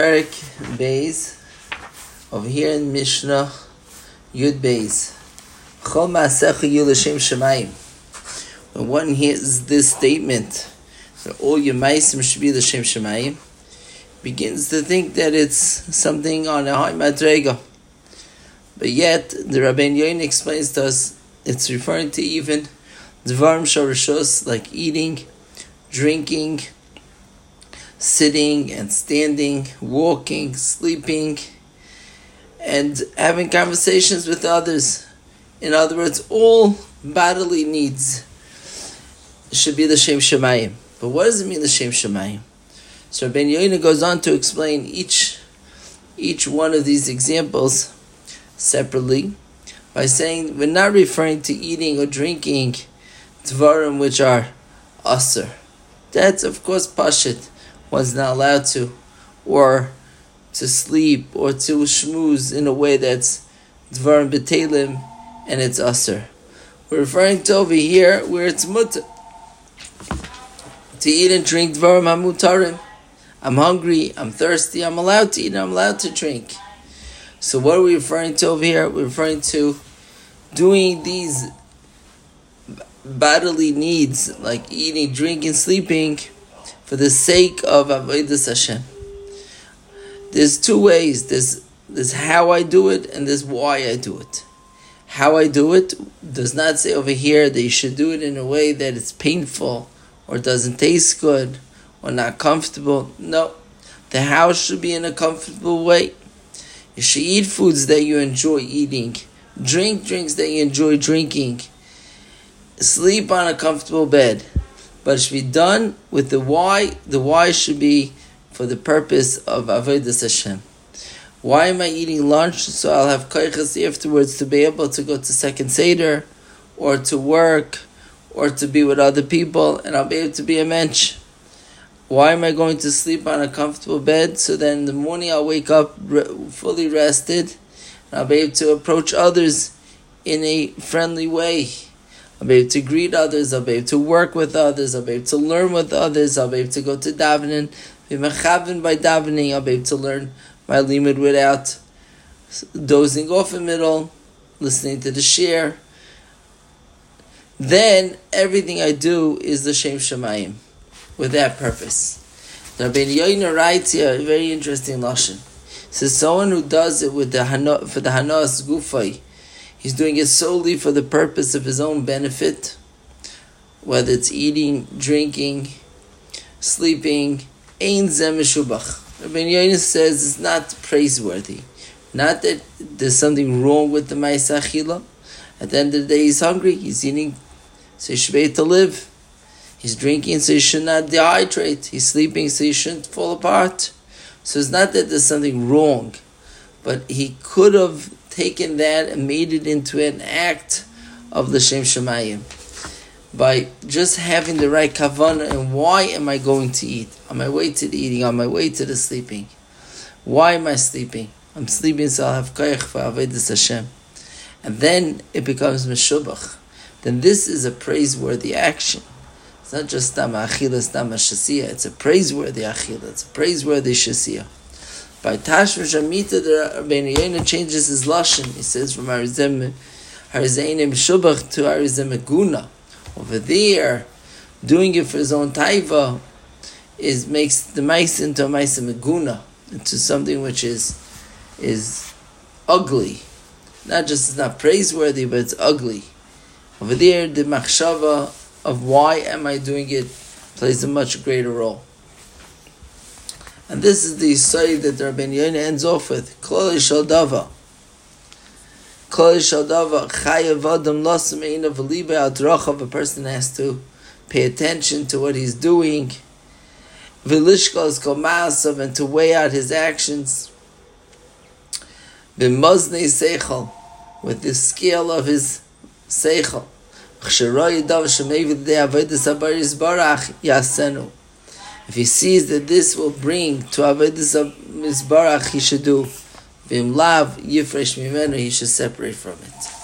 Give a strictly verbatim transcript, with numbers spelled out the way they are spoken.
Terek Beis, over here in Mishnah Yud Beis. Chol Maasecha Yud L'Shem Shemaim. When one hears this statement, that all your meisim should be L'Shem Shemaim, begins to think that it's something on a high madrega. But yet, the Rabbeinu Yona explains to us, it's referring to even Dvarim Shorishos, like eating, drinking, sitting and standing, walking, sleeping, and having conversations with others. In other words, all bodily needs should be the Shem Shemayim. But what does it mean, the Shem Shemayim? So Rabbeinu Yona goes on to explain each, each one of these examples separately by saying we're not referring to eating or drinking Dvarim which are Asr. That's of course Pashit. One's not allowed to, or to sleep, or to schmooze in a way that's Dvarim Betelim, and it's Asr. We're referring to over here where it's Mutter. To eat and drink Dvarim HaMutarem. I'm hungry, I'm thirsty, I'm allowed to eat, I'm allowed to drink. So what are we referring to over here? We're referring to doing these bodily needs, like eating, drinking, sleeping, for the sake of Avodas Hashem. There's two ways. There's, there's how I do it and there's why I do it. How I do it does not say over here that you should do it in a way that it's painful or doesn't taste good or not comfortable. No. The how should be in a comfortable way. You should eat foods that you enjoy eating. Drink drinks that you enjoy drinking. Sleep on a comfortable bed. But it should be done with the why. The why should be for the purpose of Avodas Hashem. Why am I eating lunch? So I'll have koyches afterwards to be able to go to second Seder, or to work, or to be with other people, and I'll be able to be a mensch. Why am I going to sleep on a comfortable bed? So then in the morning I'll wake up fully rested, and I'll be able to approach others in a friendly way. I'll be able to greet others, I'll be able to work with others, I'll be able to learn with others, I'll be able to go to davenin, be mechaven by davening, I'll be able to learn my limud without dozing off in the middle, listening to the share. Then everything I do is the Shem Shemayim, with that purpose. Rabbeinu Yona writes here a very interesting lashon. It says someone who does it with the Hanos, for the Hanos gufay, he's doing it solely for the purpose of his own benefit, whether it's eating, drinking, sleeping. Ein Zemeshubach. Rabbeinu Yona says it's not praiseworthy. Not that there's something wrong with the meis achilah. At the end of the day, he's hungry. He's eating, so he should be able to live. He's drinking, so he should not dehydrate. He's sleeping, so he shouldn't fall apart. So it's not that there's something wrong, but he could have taken that and made it into an act of the Shem Shemayim by just having the right kavanah. And why am I going to eat? On my way to the eating, on my way to the sleeping. Why am I sleeping? I'm sleeping so I'll have koyach for Avodas Hashem. And then it becomes Meshubach. Then this is a praiseworthy action. It's not just stamma achilah, stamma shasiah. It's a praiseworthy achilah. It's a praiseworthy shasiah. By Tashmishamita, the Rabbeinu Yona changes his lashon. He says from Harizim, Harizim Shubach to Harizim Meguna. Over there, doing it for his own taiva is makes the meis into a meis Meguna, into something which is is ugly. Not just it's not praiseworthy, but it's ugly. Over there, the machshava of why am I doing it plays a much greater role. And this is the side that the Rabbeinu Yona ends off with. K'lo Yisho Dova. K'lo Yisho Dova. Chay evadam lasmeinav liba yadrochov. A person has to pay attention to what he's doing. V'lishkoz komasov, and to weigh out his actions. V'moznei seichol, with the scale of his seichol. Ch'ro yidav sh'mevidei avodas avar yisbarach yasenu. If he sees that this will bring to Avodas Hashem, he should do. V'im lav yifresh mimenu, he should separate from it.